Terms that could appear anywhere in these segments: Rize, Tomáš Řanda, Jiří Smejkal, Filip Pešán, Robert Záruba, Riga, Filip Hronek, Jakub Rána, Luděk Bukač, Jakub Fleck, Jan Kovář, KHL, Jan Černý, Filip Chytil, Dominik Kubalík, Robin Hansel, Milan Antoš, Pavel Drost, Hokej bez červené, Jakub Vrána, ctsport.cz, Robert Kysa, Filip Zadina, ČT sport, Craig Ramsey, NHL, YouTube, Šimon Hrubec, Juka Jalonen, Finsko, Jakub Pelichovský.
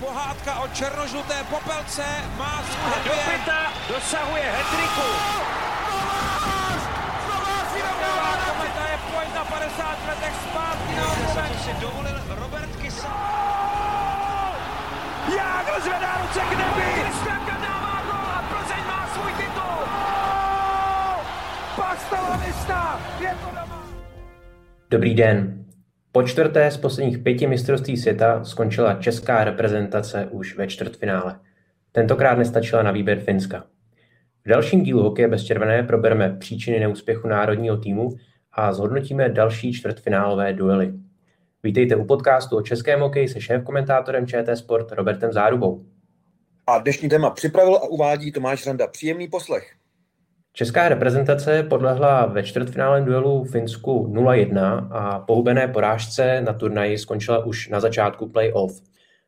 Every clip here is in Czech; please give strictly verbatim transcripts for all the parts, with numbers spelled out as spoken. Pohádka o černožluté popelce má svůj hat-trick. Dosahuje hat-tricku. Kometa je pojď na padesáti letech zpátky na obrubek. Si dovolil Robert Kysa. Jágl zvedá ruce k nebi. Kristianka dává gol a Plzeň má svůj titul. Pastalanista. Je to doma. Dobrý den. Po čtvrté z posledních pěti mistrovství světa skončila česká reprezentace už ve čtvrtfinále. Tentokrát nestačila na výběr Finska. V dalším dílu Hokeje bez červené probereme příčiny neúspěchu národního týmu a zhodnotíme další čtvrtfinálové duely. Vítejte u podcastu o českém hokeji se šéfkomentátorem ČT Sport Robertem Zárubou. A dnešní téma připravil a uvádí Tomáš Řanda. Příjemný poslech. Česká reprezentace podlehla ve čtvrtfinále duelu Finsku nula jedna a po hubené porážce na turnaji skončila už na začátku play-off.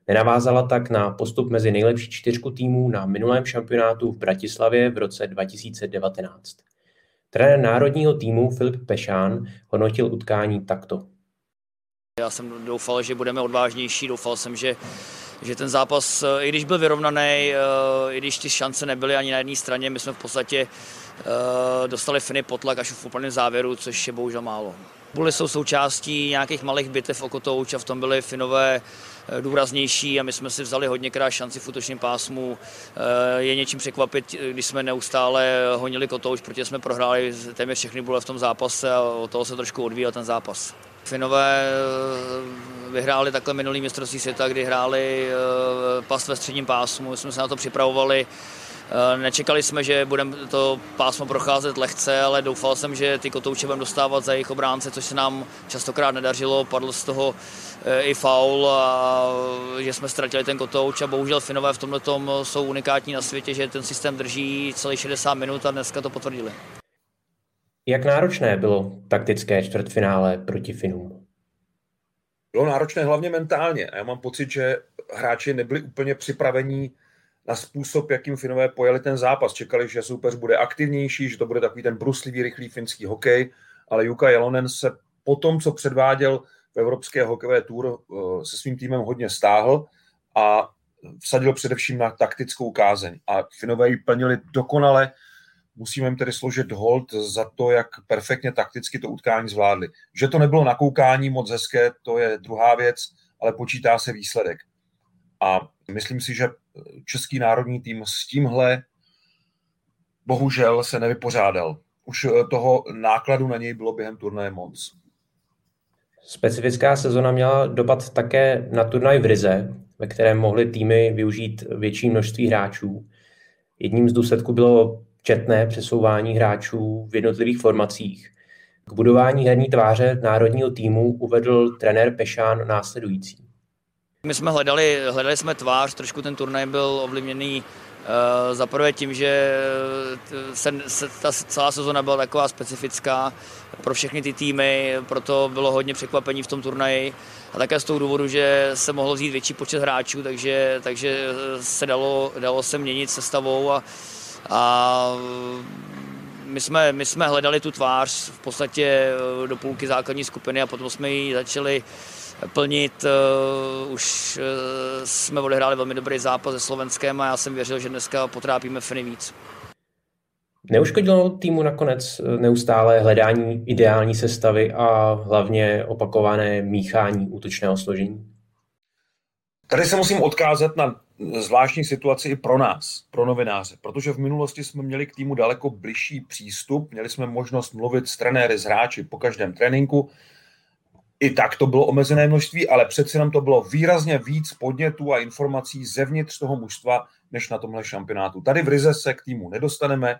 Nenavázala tak na postup mezi nejlepší čtyřku týmů na minulém šampionátu v Bratislavě v roce dva tisíce devatenáct. Trenér národního týmu Filip Pešán hodnotil utkání takto. Já jsem doufal, že budeme odvážnější, doufal jsem, že že ten zápas, i když byl vyrovnaný, i když ty šance nebyly ani na jedné straně, my jsme v podstatě dostali Finy pod tlak až v úplném závěru, což je bohužel málo. Buly jsou součástí nějakých malých bitev o kotouč a v tom byly Finové důraznější a my jsme si vzali hodněkrát šanci v útočném pásmu. Je něčím překvapit, když jsme neustále honili kotouč, protože jsme prohráli téměř všechny bule v tom zápase a od toho se trošku odvíjel ten zápas. Finové vyhráli takhle minulý mistrovství světa, kdy hráli pas ve středním pásmu, jsme se na to připravovali. Nečekali jsme, že budeme to pásmo procházet lehce, ale doufal jsem, že ty kotouče budeme dostávat za jejich obránce, což se nám častokrát nedařilo, padl z toho i faul a že jsme ztratili ten kotouč a bohužel Finové v tomhletom jsou unikátní na světě, že ten systém drží celý šedesát minut a dneska to potvrdili. Jak náročné bylo taktické čtvrtfinále proti Finům? Bylo náročné hlavně mentálně a já mám pocit, že hráči nebyli úplně připravení na způsob, jakým Finové pojeli ten zápas. Čekali, že soupeř bude aktivnější, že to bude takový ten bruslivý, rychlý finský hokej, ale Juka Jalonen se po tom, co předváděl v Evropské hokejové tour, se svým týmem hodně stáhl a vsadil především na taktickou kázeň. A Finové ji plnili dokonale. Musíme jim tedy složit hold za to, jak perfektně takticky to utkání zvládli. Že to nebylo nakoukání moc hezké, to je druhá věc, ale počítá se výsledek. A myslím si, že český národní tým s tímhle bohužel se nevypořádal. Už toho nákladu na něj bylo během turnaje moc. Specifická sezona měla dopad také na turnaj v Rize, ve kterém mohly týmy využít větší množství hráčů. Jedním z důsledků bylo četné přesouvání hráčů v jednotlivých formacích. K budování herní tváře národního týmu uvedl trenér Pešán následující. My jsme hledali, hledali jsme tvář, trošku ten turnaj byl ovlivněný uh, zaprvé tím, že se, se, ta celá sezona byla taková specifická pro všechny ty týmy, proto bylo hodně překvapení v tom turnaji a také z toho důvodu, že se mohlo vzít větší počet hráčů, takže, takže se dalo, dalo se měnit sestavou a, a My jsme, my jsme hledali tu tvář v podstatě do půlky základní skupiny a potom jsme ji začali plnit. Už jsme odehráli velmi dobrý zápas se Slovenskem a já jsem věřil, že dneska potrápíme Finy víc. Neuškodilo týmu nakonec neustále hledání ideální sestavy a hlavně opakované míchání útočného složení? Tady se musím odkázat na zvláštní situaci i pro nás, pro novináře, protože v minulosti jsme měli k týmu daleko bližší přístup, měli jsme možnost mluvit s trenéry, s hráči po každém tréninku, i tak to bylo omezené množství, ale přeci nám to bylo výrazně víc podnětů a informací zevnitř toho mužstva, než na tomhle šampionátu. Tady v Rize se k týmu nedostaneme,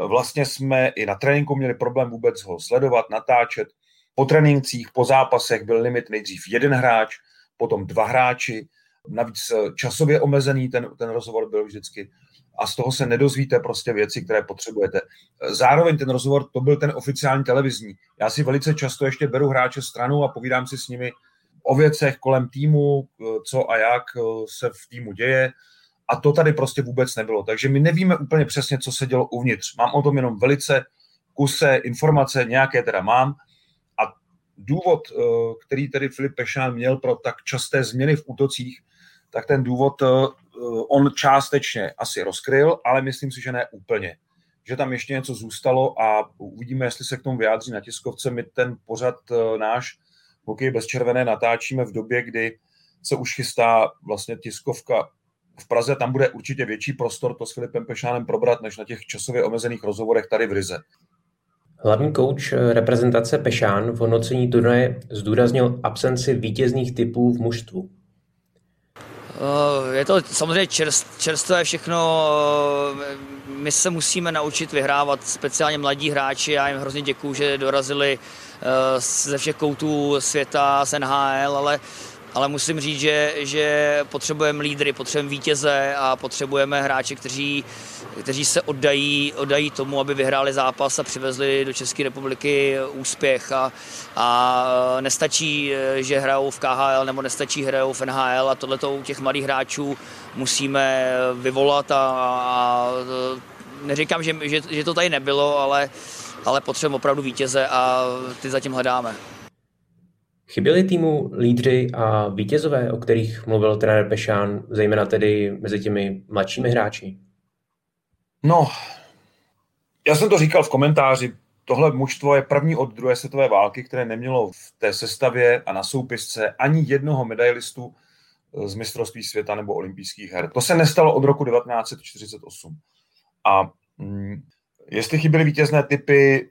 vlastně jsme i na tréninku měli problém vůbec ho sledovat, natáčet, po trénincích, po zápasech byl limit nejdřív jeden hráč, potom dva hráči, navíc časově omezený ten, ten rozhovor byl vždycky a z toho se nedozvíte prostě věci, které potřebujete. Zároveň ten rozhovor, to byl ten oficiální televizní. Já si velice často ještě beru hráče stranou a povídám si s nimi o věcech kolem týmu, co a jak se v týmu děje a to tady prostě vůbec nebylo. Takže my nevíme úplně přesně, co se dělo uvnitř. Mám o tom jenom velice kuse informace, nějaké teda mám. Důvod, který tedy Filip Pešán měl pro tak časté změny v útocích, tak ten důvod on částečně asi rozkryl, ale myslím si, že ne úplně. Že tam ještě něco zůstalo a uvidíme, jestli se k tomu vyjádří na tiskovce. My ten pořad náš Hokej bez červené natáčíme v době, kdy se už chystá vlastně tiskovka v Praze, tam bude určitě větší prostor to s Filipem Pešánem probrat, než na těch časově omezených rozhovorech tady v Rize. Hlavní kouč reprezentace Pešán v hodnocení turnaje zdůraznil absenci vítězných typů v mužstvu. Je to samozřejmě čerst, čerstvé všechno. My se musíme naučit vyhrávat, speciálně mladí hráči. Já jim hrozně děkuju, že dorazili ze všech koutů světa, z N H L, ale Ale musím říct, že, že potřebujeme lídry, potřebujeme vítěze a potřebujeme hráče, kteří, kteří se oddají, oddají tomu, aby vyhráli zápas a přivezli do České republiky úspěch. A, a nestačí, že hrajou v K H L nebo nestačí, hrajou v N H L a tohleto u těch malých hráčů musíme vyvolat. A, a neříkám, že, že, že to tady nebylo, ale, ale potřebujeme opravdu vítěze a ty zatím hledáme. Chyběli týmu lídři a vítězové, o kterých mluvil trenér Pešán, zejména tedy mezi těmi mladšími hráči? No, já jsem to říkal v komentáři. Tohle mužstvo je první od druhé světové války, které nemělo v té sestavě a na soupisce ani jednoho medailistu z mistrovství světa nebo olympijských her. To se nestalo od roku devatenáct set čtyřicet osm. A mm, jestli chyběly vítězné typy,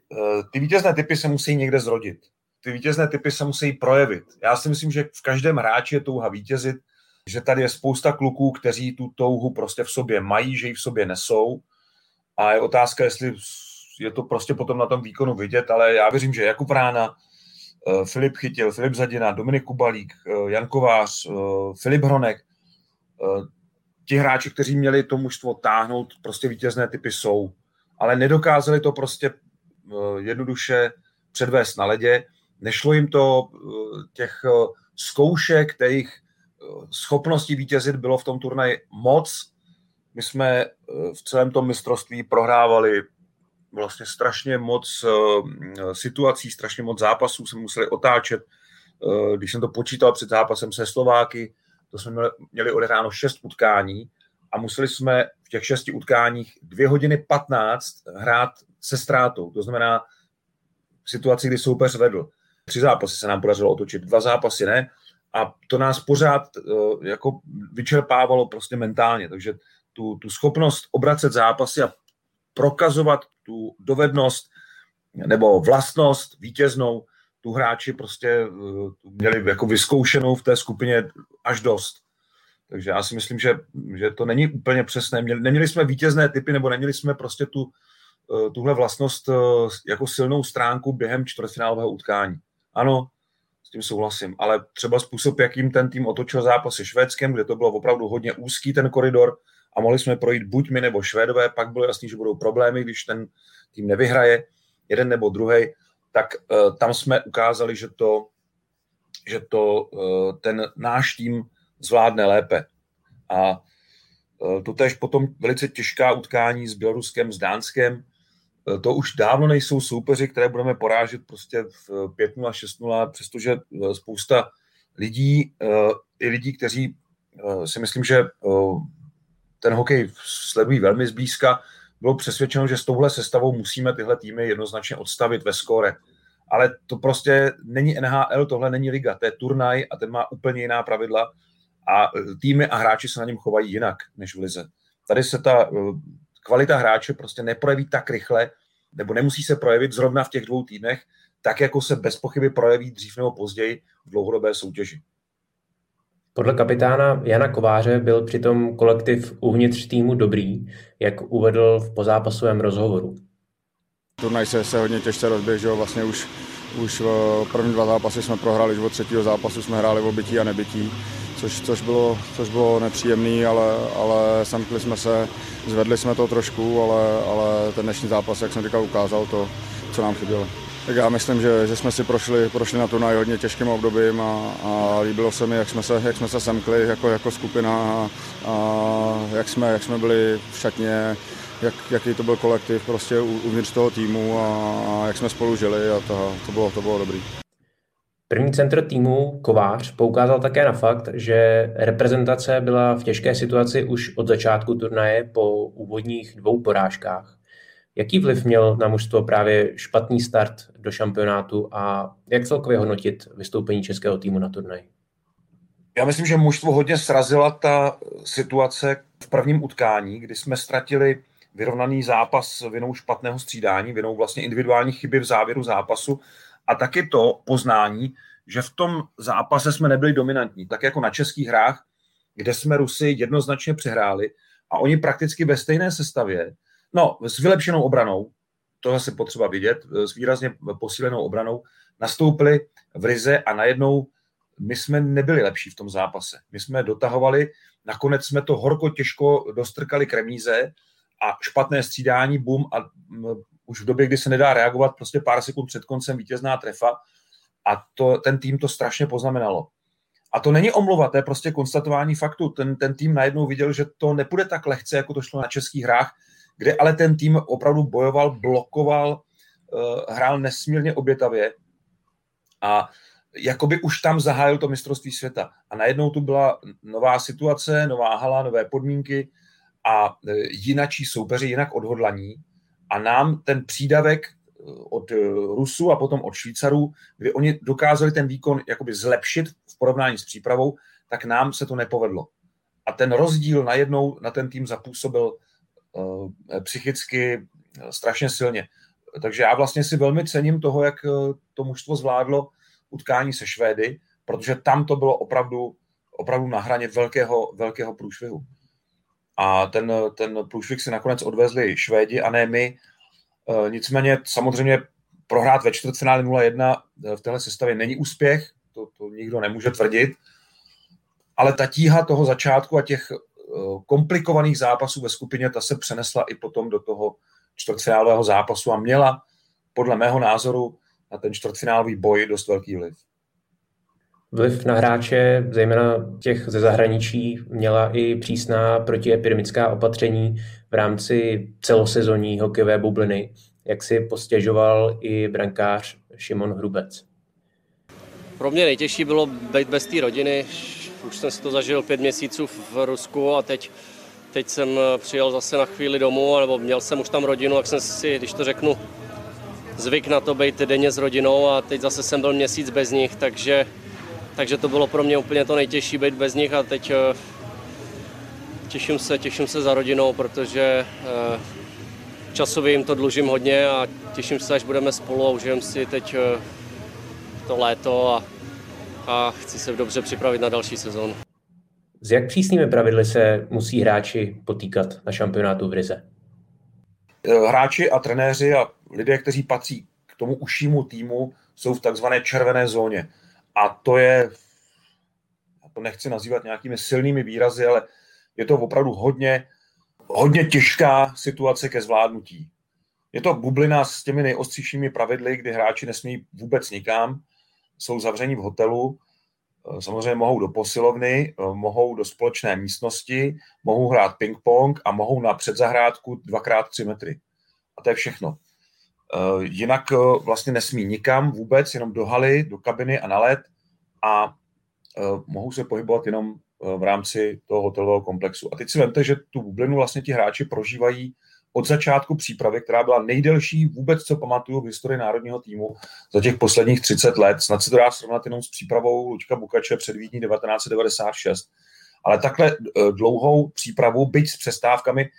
ty vítězné typy se musí někde zrodit. Ty vítězné typy se musí projevit. Já si myslím, že v každém hráči je touha vítězit, že tady je spousta kluků, kteří tu touhu prostě v sobě mají, že ji v sobě nesou. A je otázka, jestli je to prostě potom na tom výkonu vidět, ale já věřím, že Jakub Rána, Filip Chytil, Filip Zadina, Dominik Kubalík, Jan Kovář, Filip Hronek, ti hráči, kteří měli to mužstvo táhnout, prostě vítězné typy jsou, ale nedokázali to prostě jednoduše předvést na ledě. Nešlo jim to, těch zkoušek, těch schopností vítězit bylo v tom turnaji moc. My jsme v celém tom mistrovství prohrávali vlastně strašně moc situací, strašně moc zápasů jsme museli otáčet. Když jsem to počítal před zápasem se Slováky, to jsme měli odehráno šest utkání a museli jsme v těch šesti utkáních dvě hodiny patnáct hrát se ztrátou. To znamená v situaci, kdy soupeř vedl. Tři zápasy se nám podařilo otočit, dva zápasy ne. A to nás pořád uh, jako vyčerpávalo prostě mentálně. Takže tu, tu schopnost obracet zápasy a prokazovat tu dovednost nebo vlastnost vítěznou, tu hráči prostě uh, tu měli jako vyzkoušenou v té skupině až dost. Takže já si myslím, že, že to není úplně přesné. Měli, neměli jsme vítězné typy nebo neměli jsme prostě tu, uh, tuhle vlastnost uh, jako silnou stránku během čtvrtfinálového utkání. Ano, s tím souhlasím, ale třeba způsob, jakým ten tým otočil zápas se Švédskem, kde to bylo opravdu hodně úzký ten koridor a mohli jsme projít buď my nebo Švédové, pak bylo jasný, že budou problémy, když ten tým nevyhraje, jeden nebo druhý, tak uh, tam jsme ukázali, že to, že to uh, ten náš tým zvládne lépe. A uh, totéž potom velice těžká utkání s Běloruskem, s Dánskem. To už dávno nejsou soupeři, které budeme porážet prostě v pět nula, šest nula, přestože spousta lidí, i lidí, kteří si myslím, že ten hokej sledují velmi zblízka, bylo přesvědčeno, že s touhle sestavou musíme tyhle týmy jednoznačně odstavit ve skóre. Ale to prostě není N H L, tohle není liga, to je turnaj a ten má úplně jiná pravidla a týmy a hráči se na něm chovají jinak než v lize. Tady se ta kvalita hráče prostě neprojeví tak rychle, nebo nemusí se projevit zrovna v těch dvou týdnech, tak jako se bez pochyby projeví dřív nebo později v dlouhodobé soutěži. Podle kapitána Jana Kováře byl přitom kolektiv uvnitř týmu dobrý, jak uvedl v pozápasovém rozhovoru. Turnaj se, se hodně těžce rozběžil, vlastně už, už první dva zápasy jsme prohráli, už od třetího zápasu jsme hráli o bytí a nebytí. Což, což, bylo, což bylo nepříjemný, ale, ale semkli jsme se, zvedli jsme to trošku, ale, ale ten dnešní zápas, jak jsem říkal, ukázal to, co nám chybělo. Tak já myslím, že, že jsme si prošli, prošli na turnaj hodně těžkým obdobím a, a líbilo se mi, jak jsme se, jak jsme se semkli jako, jako skupina a, a jak, jsme, jak jsme byli v šatně, jak, jaký to byl kolektiv prostě uvnitř toho týmu a, a jak jsme spolu žili a to, to bylo, to bylo dobrý. První centr týmu Kovář poukázal také na fakt, že reprezentace byla v těžké situaci už od začátku turnaje po úvodních dvou porážkách. Jaký vliv měl na mužstvo právě špatný start do šampionátu a jak celkově hodnotit vystoupení českého týmu na turnaji? Já myslím, že mužstvo hodně srazila ta situace v prvním utkání, kdy jsme ztratili vyrovnaný zápas vinou špatného střídání, vinou vlastně individuální chyby v závěru zápasu a taky to poznání, že v tom zápase jsme nebyli dominantní, tak jako na českých hrách, kde jsme Rusy jednoznačně přehráli a oni prakticky ve stejné sestavě, no s vylepšenou obranou, to zase potřeba vidět, s výrazně posílenou obranou, nastoupili v Rize a najednou my jsme nebyli lepší v tom zápase. My jsme dotahovali, nakonec jsme to horko těžko dostrkali k remíze a špatné střídání, bum, a už v době, kdy se nedá reagovat, prostě pár sekund před koncem vítězná trefa a to, ten tým to strašně poznamenalo. A to není omluva, to je prostě konstatování faktu. Ten, ten tým najednou viděl, že to nepůjde tak lehce, jako to šlo na českých hrách, kde ale ten tým opravdu bojoval, blokoval, hrál nesmírně obětavě a jakoby už tam zahájil to mistrovství světa. A najednou tu byla nová situace, nová hala, nové podmínky a jinačí soupeři, jinak odhodlaní. A nám ten přídavek od Rusů a potom od Švýcarů, kdy oni dokázali ten výkon jakoby zlepšit v porovnání s přípravou, tak nám se to nepovedlo. A ten rozdíl najednou na ten tým zapůsobil uh, psychicky strašně silně. Takže já vlastně si velmi cením toho, jak to mužstvo zvládlo utkání se Švédy, protože tam to bylo opravdu, opravdu na hraně velkého, velkého průšvihu. A ten, ten průšvih si nakonec odvezli Švédi a ne my. E, nicméně samozřejmě prohrát ve čtvrtfinále nula jedna v téhle sestavě není úspěch, to, to nikdo nemůže tvrdit, ale ta tíha toho začátku a těch e, komplikovaných zápasů ve skupině, ta se přenesla i potom do toho čtvrtfinálového zápasu a měla podle mého názoru na ten čtvrtfinálový boj dost velký vliv. Vliv na hráče, zejména těch ze zahraničí, měla i přísná protiepidemická opatření v rámci celosezonní hokejové bubliny, jak si postěžoval i brankář Šimon Hrubec. Pro mě nejtěžší bylo být bez té rodiny. Už jsem si to zažil pět měsíců v Rusku a teď, teď jsem přijel zase na chvíli domů, nebo měl jsem už tam rodinu, tak jsem si, když to řeknu, zvyk na to být denně s rodinou a teď zase jsem byl měsíc bez nich, takže Takže to bylo pro mě úplně to nejtěžší být bez nich a teď těším se, těším se za rodinou, protože časově jim to dlužím hodně a těším se, až budeme spolu a užijem si teď to léto a, a chci se dobře připravit na další sezónu. S jak přísnými pravidly se musí hráči potýkat na šampionátu v Rize? Hráči a trenéři a lidé, kteří patří k tomu užšímu týmu, jsou v takzvané červené zóně. A to je, já to nechci nazývat nějakými silnými výrazy, ale je to opravdu hodně, hodně těžká situace ke zvládnutí. Je to bublina s těmi nejostřejšími pravidly, kdy hráči nesmí vůbec nikam, jsou zavření v hotelu, samozřejmě mohou do posilovny, mohou do společné místnosti, mohou hrát ping-pong a mohou na předzahrádku dvakrát tři metry. A to je všechno. Jinak vlastně nesmí nikam vůbec, jenom do haly, do kabiny a na led a mohou se pohybovat jenom v rámci toho hotelového komplexu. A teď si vemte, že tu bublinu vlastně ti hráči prožívají od začátku přípravy, která byla nejdelší vůbec, co pamatuju v historii národního týmu za těch posledních třicet let. Snad se to dá srovnat jenom s přípravou Luďka Bukače před Vídní devatenáct devadesát šest. Ale takhle dlouhou přípravu, byť s přestávkami,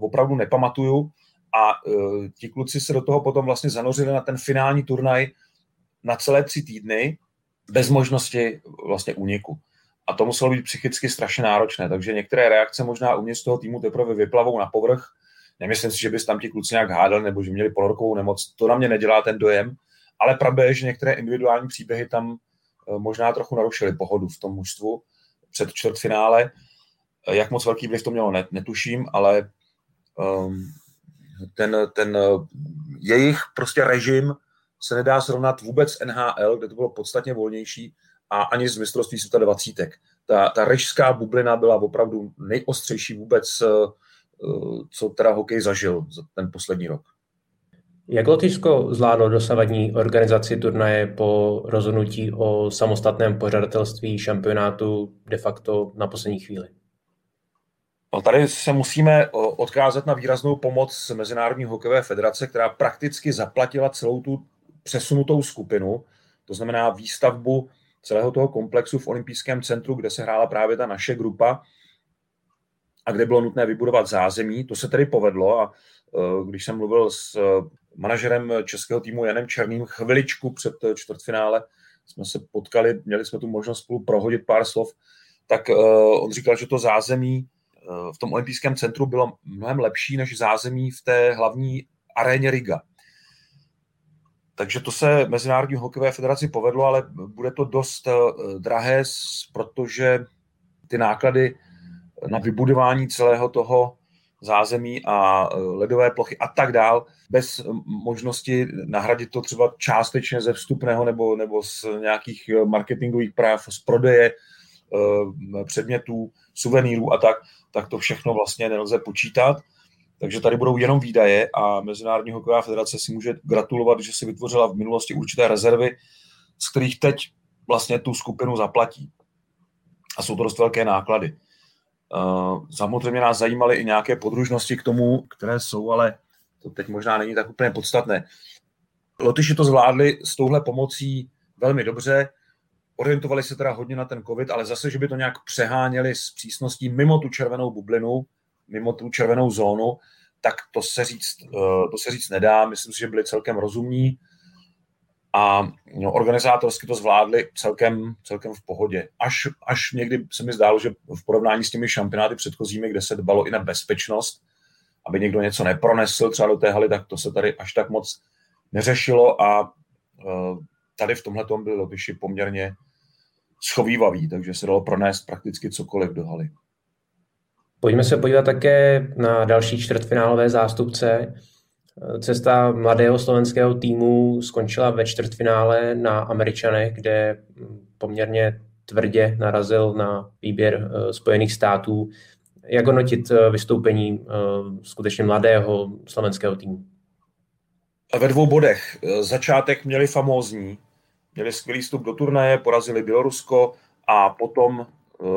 opravdu nepamatuju. A uh, ti kluci se do toho potom vlastně zanořili na ten finální turnaj na celé tři týdny bez možnosti vlastně úniku. A to muselo být psychicky strašně náročné, takže některé reakce možná uvnitř toho týmu teprve vyplavou na povrch. Nemyslím si, že by tam ti kluci nějak hádali nebo že měli ponorkovou nemoc, to na mě nedělá ten dojem, ale pravda je, že některé individuální příběhy tam uh, možná trochu narušily pohodu v tom mužstvu před čtvrtfinále. Uh, jak moc velký vliv to mělo, net, netuším, ale um, Ten, ten jejich prostě režim se nedá srovnat vůbec s N H L, kde to bylo podstatně volnější a ani z mistrovství světa dvacítek. Ta, ta režská bublina byla opravdu nejostřejší vůbec, co teda hokej zažil za ten poslední rok. Jak Lotyšsko zvládlo dosavadní organizaci turnaje po rozhodnutí o samostatném pořadatelství šampionátu de facto na poslední chvíli? No, tady se musíme odkázat na výraznou pomoc Mezinárodní hokejové federace, která prakticky zaplatila celou tu přesunutou skupinu, to znamená výstavbu celého toho komplexu v olympijském centru, kde se hrála právě ta naše grupa a kde bylo nutné vybudovat zázemí. To se tedy povedlo a když jsem mluvil s manažerem českého týmu Janem Černým chviličku před čtvrtfinále, jsme se potkali, měli jsme tu možnost spolu prohodit pár slov, tak on říkal, že to zázemí v tom olympijském centru bylo mnohem lepší než zázemí v té hlavní aréně Riga. Takže to se Mezinárodní hokejové federaci povedlo, ale bude to dost drahé, protože ty náklady na vybudování celého toho zázemí a ledové plochy a tak dál, bez možnosti nahradit to třeba částečně ze vstupného nebo, nebo z nějakých marketingových práv, z prodeje předmětů, suvenýrů a tak, tak to všechno vlastně nelze počítat. Takže tady budou jenom výdaje a Mezinárodní hokejová federace si může gratulovat, že si vytvořila v minulosti určité rezervy, z kterých teď vlastně tu skupinu zaplatí. A jsou to dost velké náklady. Samozřejmě nás zajímaly i nějaké podružnosti k tomu, které jsou, ale to teď možná není tak úplně podstatné. Lotyši to zvládli s touhle pomocí velmi dobře, orientovali se teda hodně na ten covid, ale zase, že by to nějak přeháněli s přísností mimo tu červenou bublinu, mimo tu červenou zónu, tak to se říct, to se říct nedá. Myslím si, že byli celkem rozumní a no, organizátorsky to zvládli celkem, celkem v pohodě. Až, až někdy se mi zdálo, že v porovnání s těmi šampionáty předchozími, kde se dbalo i na bezpečnost, aby někdo něco nepronesl třeba do té haly, tak to se tady až tak moc neřešilo a tady v tomhletom byli Lotyši poměrně schovývaví, takže se dalo pronést prakticky cokoliv do haly. Pojďme se podívat také na další čtvrtfinálové zástupce. Cesta mladého slovenského týmu skončila ve čtvrtfinále na Američanech, kde poměrně tvrdě narazil na výběr Spojených států. Jak hodnotit vystoupení skutečně mladého slovenského týmu? Ve dvou bodech. Začátek měli famózní. Měli skvělý vstup do turnaje, porazili Bělorusko a potom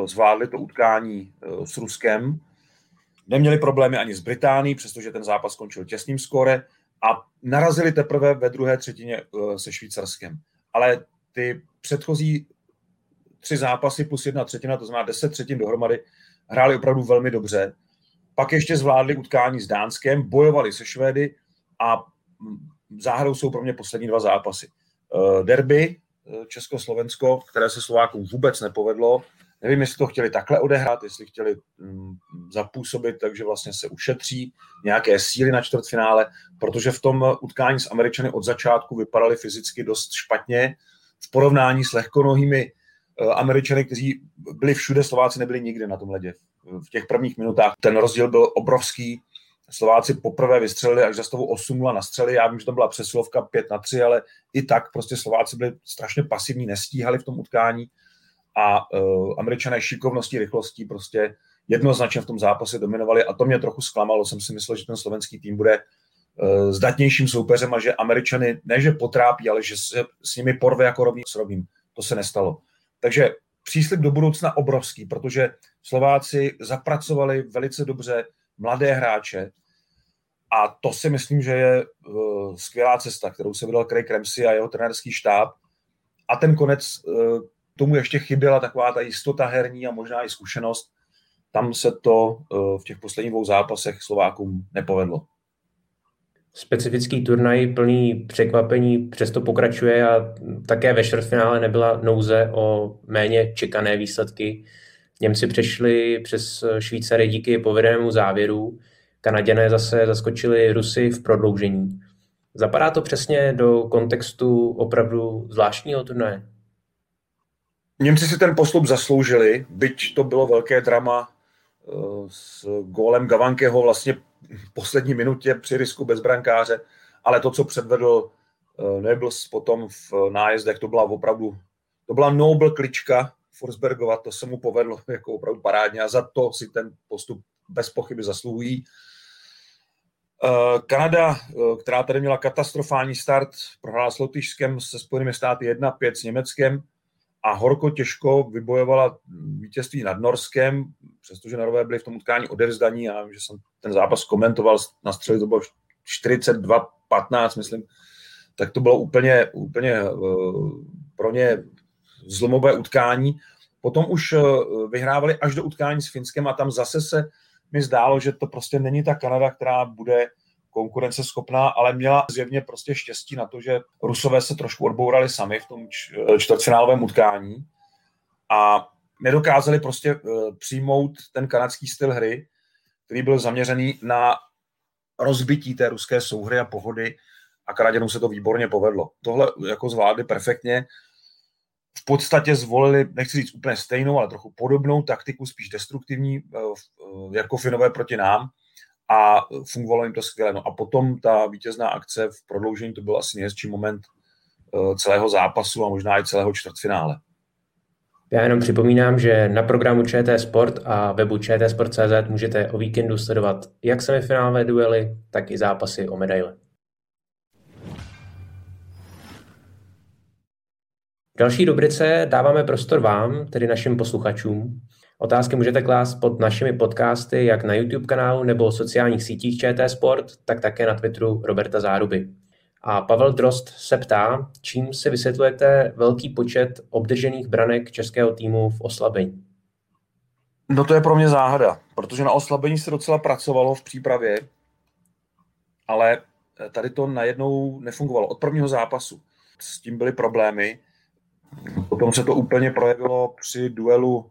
zvládli to utkání s Ruskem. Neměli problémy ani s Británií, přestože ten zápas skončil těsným skóre a narazili teprve ve druhé třetině se Švýcarskem. Ale ty předchozí tři zápasy plus jedna třetina, to znamená deset třetin dohromady, hráli opravdu velmi dobře. Pak ještě zvládli utkání s Dánskem, bojovali se Švédy a záhadou jsou pro mě poslední dva zápasy. Derby Česko-Slovensko, které se Slovákům vůbec nepovedlo. Nevím, jestli to chtěli takhle odehrát, jestli chtěli zapůsobit, takže vlastně se ušetří nějaké síly na čtvrtfinále, protože v tom utkání s Američany od začátku vypadali fyzicky dost špatně v porovnání s lehkonohými Američany, kteří byli všude, Slováci nebyli nikdy na tom ledě. V těch prvních minutách ten rozdíl byl obrovský. Slováci poprvé vystřelili až za stavu osm nula na střely. Já vím, že tam byla přesilovka pět na tři, ale i tak prostě Slováci byli strašně pasivní, nestíhali v tom utkání. A uh, Američané šikovností, rychlostí prostě jednoznačně v tom zápase dominovali a to mě trochu zklamalo. Jsem si myslel, že ten slovenský tým bude uh, zdatnějším soupeřem a že Američany ne, že potrápí, ale že se s nimi porve jako rovný s rovným. To se nestalo. Takže příslib do budoucna obrovský, protože Slováci zapracovali velice dobře mladé hráče a to si myslím, že je uh, skvělá cesta, kterou se vydal Craig Ramsey a jeho trenérský štáb a ten konec uh, tomu ještě chyběla taková ta jistota herní a možná i zkušenost. Tam se to v těch posledních dvou zápasech Slovákům nepovedlo. Specifický turnaj plný překvapení přesto pokračuje a také ve čtvrtfinále nebyla nouze o méně čekané výsledky. Němci přešli přes Švýcary díky povedenému závěru. Kanaděné zase zaskočili Rusy v prodloužení. Zapadá to přesně do kontextu opravdu zvláštního turnaje? Němci si ten postup zasloužili, byť to bylo velké drama s gólem Gavankého vlastně v poslední minutě při risku bez brankáře, ale to, co předvedl Nebels potom v nájezdech, to byla opravdu, to byla noble klička Forsbergova, to se mu povedlo jako opravdu parádně a za to si ten postup bez pochyby zasluhují. Kanada, která tady měla katastrofální start, prohrála s Lotyšskem, se Spojenými státy jedna pět s Německem a horko těžko vybojovala vítězství nad Norskem, přestože Norové byli v tom utkání odevzdaní. Já vím, že jsem ten zápas komentoval na střeli, to bylo čtyřicet dva patnáct, myslím. Tak to bylo úplně, úplně pro ně zlomové utkání. Potom už vyhrávali až do utkání s Finskem a tam zase se mi zdálo, že to prostě není ta Kanada, která bude konkurenceschopná, ale měla zjevně prostě štěstí na to, že Rusové se trošku odbourali sami v tom čtvrtfinálovém utkání a nedokázali prostě přijmout ten kanadský styl hry, který byl zaměřený na rozbití té ruské souhry a pohody a Kanaděnům se to výborně povedlo. Tohle jako zvládli perfektně. V podstatě zvolili, nechci říct úplně stejnou, ale trochu podobnou taktiku, spíš destruktivní, jako Finové proti nám a fungovalo jim to skvěle. No a potom ta vítězná akce v prodloužení, to byl asi nejhezčí moment celého zápasu a možná i celého čtvrtfinále. Já jenom připomínám, že na programu ČT Sport a webu č t sport tečka c z můžete o víkendu sledovat jak semifinálové duely, tak i zápasy o medaile. V další rubrice dáváme prostor vám, tedy našim posluchačům. Otázky můžete klást pod našimi podcasty jak na YouTube kanálu nebo sociálních sítích ČT Sport, tak také na Twitteru Roberta Záruby. A Pavel Drost se ptá, čím si vysvětlujete velký počet obdržených branek českého týmu v oslabení? No to je pro mě záhada, protože na oslabení se docela pracovalo v přípravě, ale tady to najednou nefungovalo. Od prvního zápasu s tím byly problémy. Potom se to úplně projevilo při duelu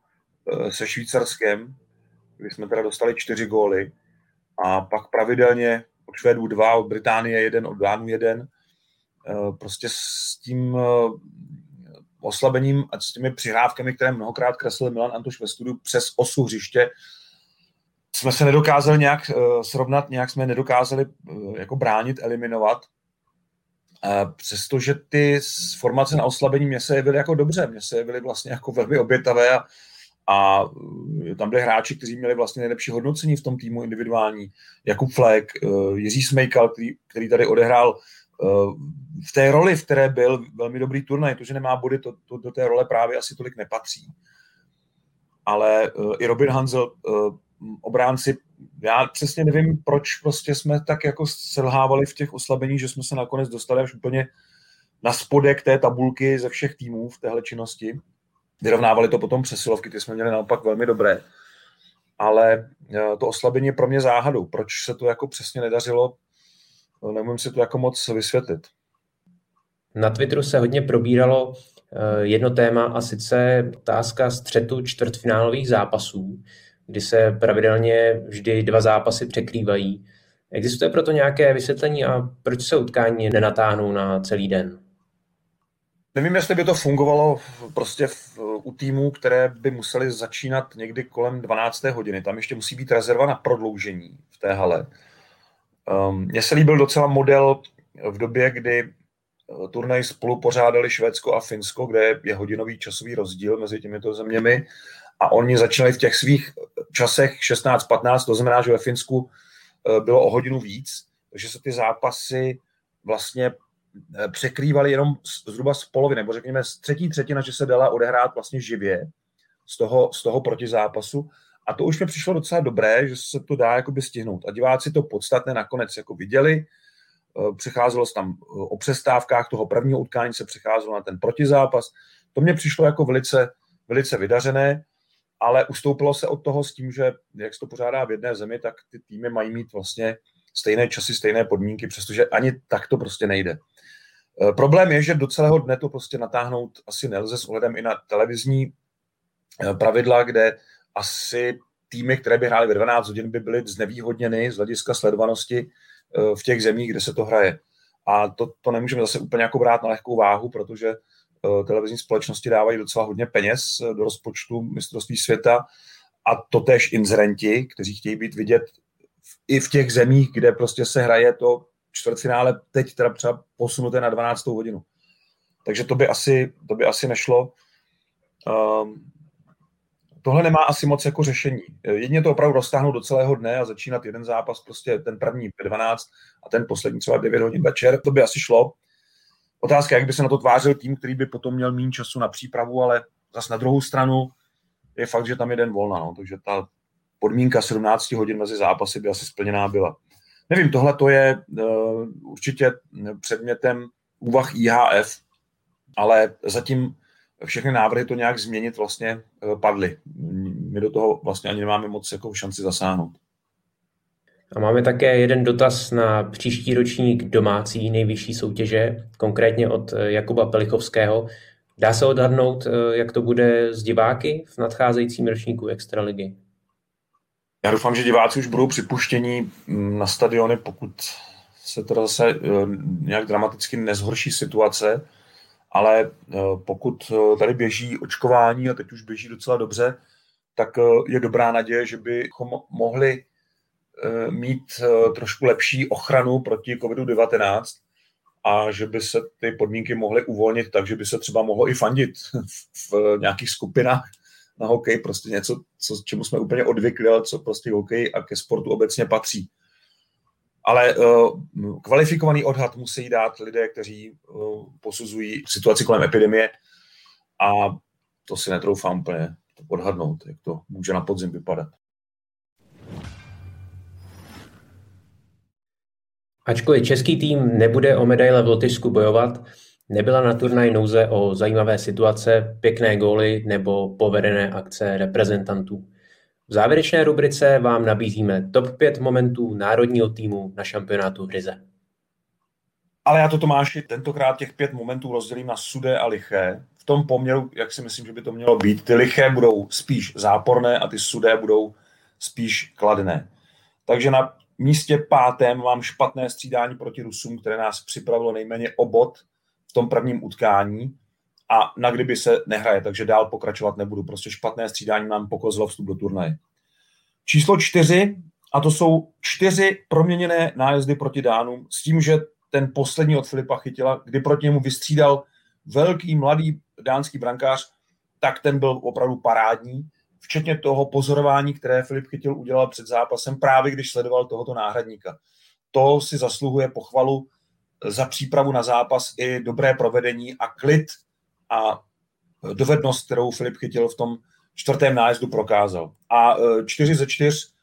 se Švýcarskem, kdy jsme teda dostali čtyři góly a pak pravidelně od Švédů dva, od Británie jeden, od Dánů jeden. Prostě s tím oslabením a s těmi přihrávkami, které mnohokrát kreslil Milan Antoš ve studiu přes osu hřiště, jsme se nedokázali nějak srovnat, nějak jsme nedokázali jako bránit, eliminovat. Přestože ty formace na oslabení mě se jevily jako dobře, mě se jevily vlastně jako velmi obětavé a, a tam byli hráči, kteří měli vlastně nejlepší hodnocení v tom týmu individuální. Jakub Fleck, Jiří Smejkal, který, který tady odehrál v té roli, v které byl velmi dobrý turnaj, to, že nemá body, to, to do té role právě asi tolik nepatří. Ale i Robin Hansel, obránci, já přesně nevím, proč prostě jsme tak jako selhávali v těch oslabení, že jsme se nakonec dostali až úplně na spodek té tabulky ze všech týmů v téhle činnosti. Vyrovnávali to potom přesilovky, ty jsme měli naopak velmi dobré. Ale to oslabení je pro mě záhadou. Proč se to jako přesně nedařilo, nemůžu si to jako moc vysvětlit. Na Twitteru se hodně probíralo jedno téma a sice otázka střetu čtvrtfinálových zápasů, kdy se pravidelně vždy dva zápasy překrývají. Existuje proto nějaké vysvětlení a proč se utkání nenatáhnou na celý den? Nevím, jestli by to fungovalo prostě v, u týmů, které by museli začínat někdy kolem dvanácté hodiny. Tam ještě musí být rezerva na prodloužení v té hale. Um, mně se líbil docela model v době, kdy turnaj spolu pořádali Švédsko a Finsko, kde je hodinový časový rozdíl mezi těmito zeměmi. A oni začínali v těch svých časech šestnáct patnáct, to znamená, že ve Finsku bylo o hodinu víc, takže se ty zápasy vlastně překrývaly jenom zhruba z poloviny, nebo řekněme z třetí třetina, že se dala odehrát vlastně živě z toho, z toho protizápasu. A to už mi přišlo docela dobré, že se to dá jakoby stihnout. A diváci to podstatné nakonec jako viděli, přecházelo se tam o přestávkách toho prvního utkání, se přecházelo na ten protizápas. To mně přišlo jako velice, velice vydařené. Ale ustoupilo se od toho s tím, že jak se to pořádá v jedné zemi, tak ty týmy mají mít vlastně stejné časy, stejné podmínky, přestože ani tak to prostě nejde. Problém je, že do celého dne to prostě natáhnout asi nelze s ohledem i na televizní pravidla, kde asi týmy, které by hrály ve dvanáct hodin, by byly znevýhodněny z hlediska sledovanosti v těch zemích, kde se to hraje. A to, to nemůžeme zase úplně jako brát na lehkou váhu, protože televizní společnosti dávají docela hodně peněz do rozpočtu mistrovství světa a totéž inzerenti, kteří chtějí být vidět i v těch zemích, kde prostě se hraje to čtvrtfinále teď teda třeba posunuté na dvanáctou hodinu. Takže to by asi, to by asi nešlo. tohle nemá asi moc jako řešení. Jedině to opravdu roztáhnout do celého dne a začínat jeden zápas, prostě ten první ve dvanáct a ten poslední třeba devět hodin večer, to by asi šlo. Otázka, jak by se na to tvářil tým, který by potom měl méně času na přípravu, ale zase na druhou stranu je fakt, že tam je den volna, no, takže ta podmínka sedmnáct hodin mezi zápasy by asi splněná byla. Nevím, tohle to je uh, určitě předmětem úvah I H F, ale zatím všechny návrhy to nějak změnit vlastně padly. My do toho vlastně ani nemáme moc jako šanci zasáhnout. A máme také jeden dotaz na příští ročník domácí nejvyšší soutěže, konkrétně od Jakuba Pelichovského. Dá se odhadnout, jak to bude s diváky v nadcházejícím ročníku Extraligy? Já doufám, že diváci už budou připuštěni na stadiony, pokud se teda zase nějak dramaticky nezhorší situace, ale pokud tady běží očkování a teď už běží docela dobře, tak je dobrá naděje, že bychom mohli mít trošku lepší ochranu proti kovidu devatenáct a že by se ty podmínky mohly uvolnit tak, že by se třeba mohlo i fandit v nějakých skupinách na hokej, prostě něco, co, čemu jsme úplně odvykli, ale co prostě hokej a ke sportu obecně patří. Ale uh, kvalifikovaný odhad musí dát lidé, kteří uh, posuzují situaci kolem epidemie, a to si netroufám úplně odhadnout, jak to může na podzim vypadat. Ačkoliv český tým nebude o medaile v Lotyšsku bojovat, nebyla na turnaj nouze o zajímavé situace, pěkné góly nebo povedené akce reprezentantů. V závěrečné rubrice vám nabízíme top pět momentů národního týmu na šampionátu v Rize. Ale já to, Tomáši, tentokrát těch pět momentů rozdělím na sudé a liché. V tom poměru, jak si myslím, že by to mělo být, ty liché budou spíš záporné a ty sudé budou spíš kladné. Takže na místě pátém mám špatné střídání proti Rusům, které nás připravilo nejméně o bod v tom prvním utkání. A na kdyby se nehraje, takže dál pokračovat nebudu. Prostě špatné střídání nám pokozlo vstup do turnaje. Číslo čtyři, a to jsou čtyři proměněné nájezdy proti Dánům, s tím, že ten poslední od Filipa Chytila, kdy proti němu vystřídal velký mladý dánský brankář, tak ten byl opravdu parádní, včetně toho pozorování, které Filip Chytil udělal před zápasem, právě když sledoval tohoto náhradníka. To si zasluhuje pochvalu za přípravu na zápas i dobré provedení a klid a dovednost, kterou Filip Chytil v tom čtvrtém nájezdu prokázal. A čtyři ze čtyř,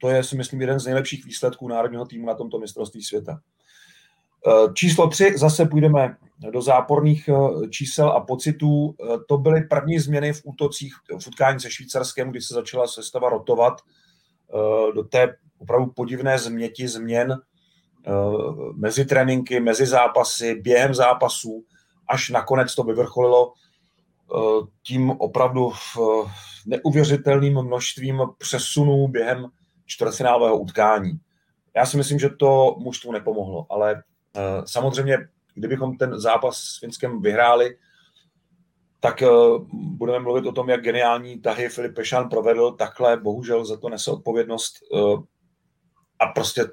to je, si myslím, jeden z nejlepších výsledků národního týmu na tomto mistrovství světa. Číslo tři, zase půjdeme do záporných čísel a pocitů. To byly první změny v útocích v utkání se Švýcarskem, kdy se začala sestava rotovat do té opravdu podivné změti změn mezi tréninky, mezi zápasy, během zápasů, až nakonec to vyvrcholilo tím opravdu neuvěřitelným množstvím přesunů během čtvrtfinálového utkání. Já si myslím, že to mužstvu nepomohlo, ale samozřejmě, kdybychom ten zápas s Finskem vyhráli, tak budeme mluvit o tom, jak geniální tahy Filip Pešán provedl, takhle bohužel za to nese odpovědnost a prostě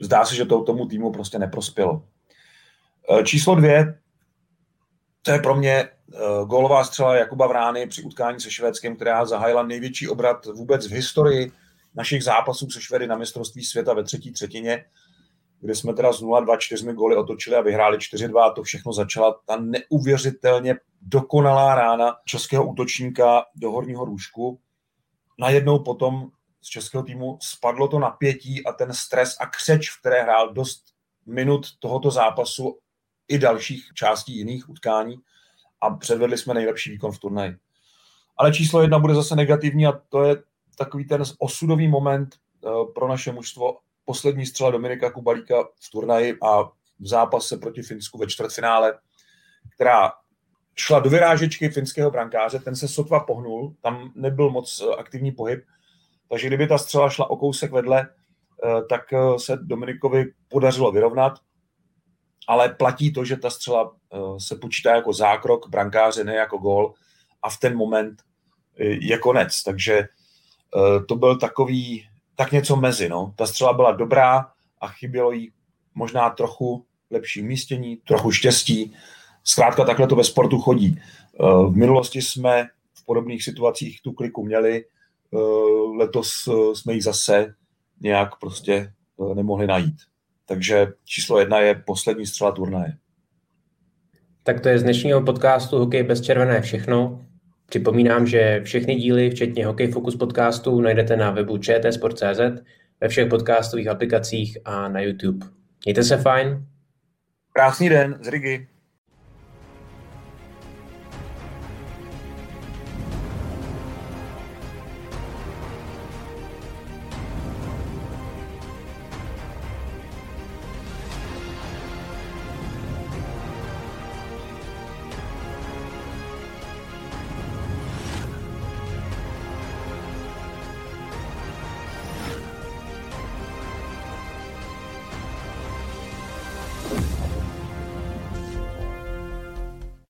zdá se, že to tomu týmu prostě neprospělo. Číslo dvě, to je pro mě gólová střela Jakuba Vrány při utkání se Švédskem, která zahájila největší obrat vůbec v historii našich zápasů se Švédy na mistrovství světa ve třetí třetině, kde jsme teda z nula dva čtyřmi góly otočili a vyhráli čtyři dva, a to všechno začala ta neuvěřitelně dokonalá rána českého útočníka do horního růžku. Najednou potom z českého týmu spadlo to napětí a ten stres a křeč, v které hrál dost minut tohoto zápasu i dalších částí jiných utkání, a předvedli jsme nejlepší výkon v turnaji. Ale číslo jedna bude zase negativní a to je takový ten osudový moment pro naše mužstvo. Poslední střela Dominika Kubalíka v turnaji a v zápase proti Finsku ve čtvrtfinále, která šla do vyrážečky finského brankáře, ten se sotva pohnul, tam nebyl moc aktivní pohyb, takže kdyby ta střela šla o kousek vedle, tak se Dominikovi podařilo vyrovnat. Ale platí to, že ta střela se počítá jako zákrok brankáře, ne jako gól, a v ten moment je konec. Takže to byl takový, tak něco mezi. No. Ta střela byla dobrá a chybělo jí možná trochu lepší umístění, trochu štěstí. Zkrátka takhle to ve sportu chodí. V minulosti jsme v podobných situacích tu kliku měli. Letos jsme ji zase nějak prostě nemohli najít. Takže číslo jedna je poslední střela turnaje. Tak to je z dnešního podcastu Hokej bez červené všechno. Připomínám, že všechny díly, včetně Hokej Focus podcastu, najdete na webu č t sport tečka c z, ve všech podcastových aplikacích a na YouTube. Mějte se fajn. Krásný den z Rigy.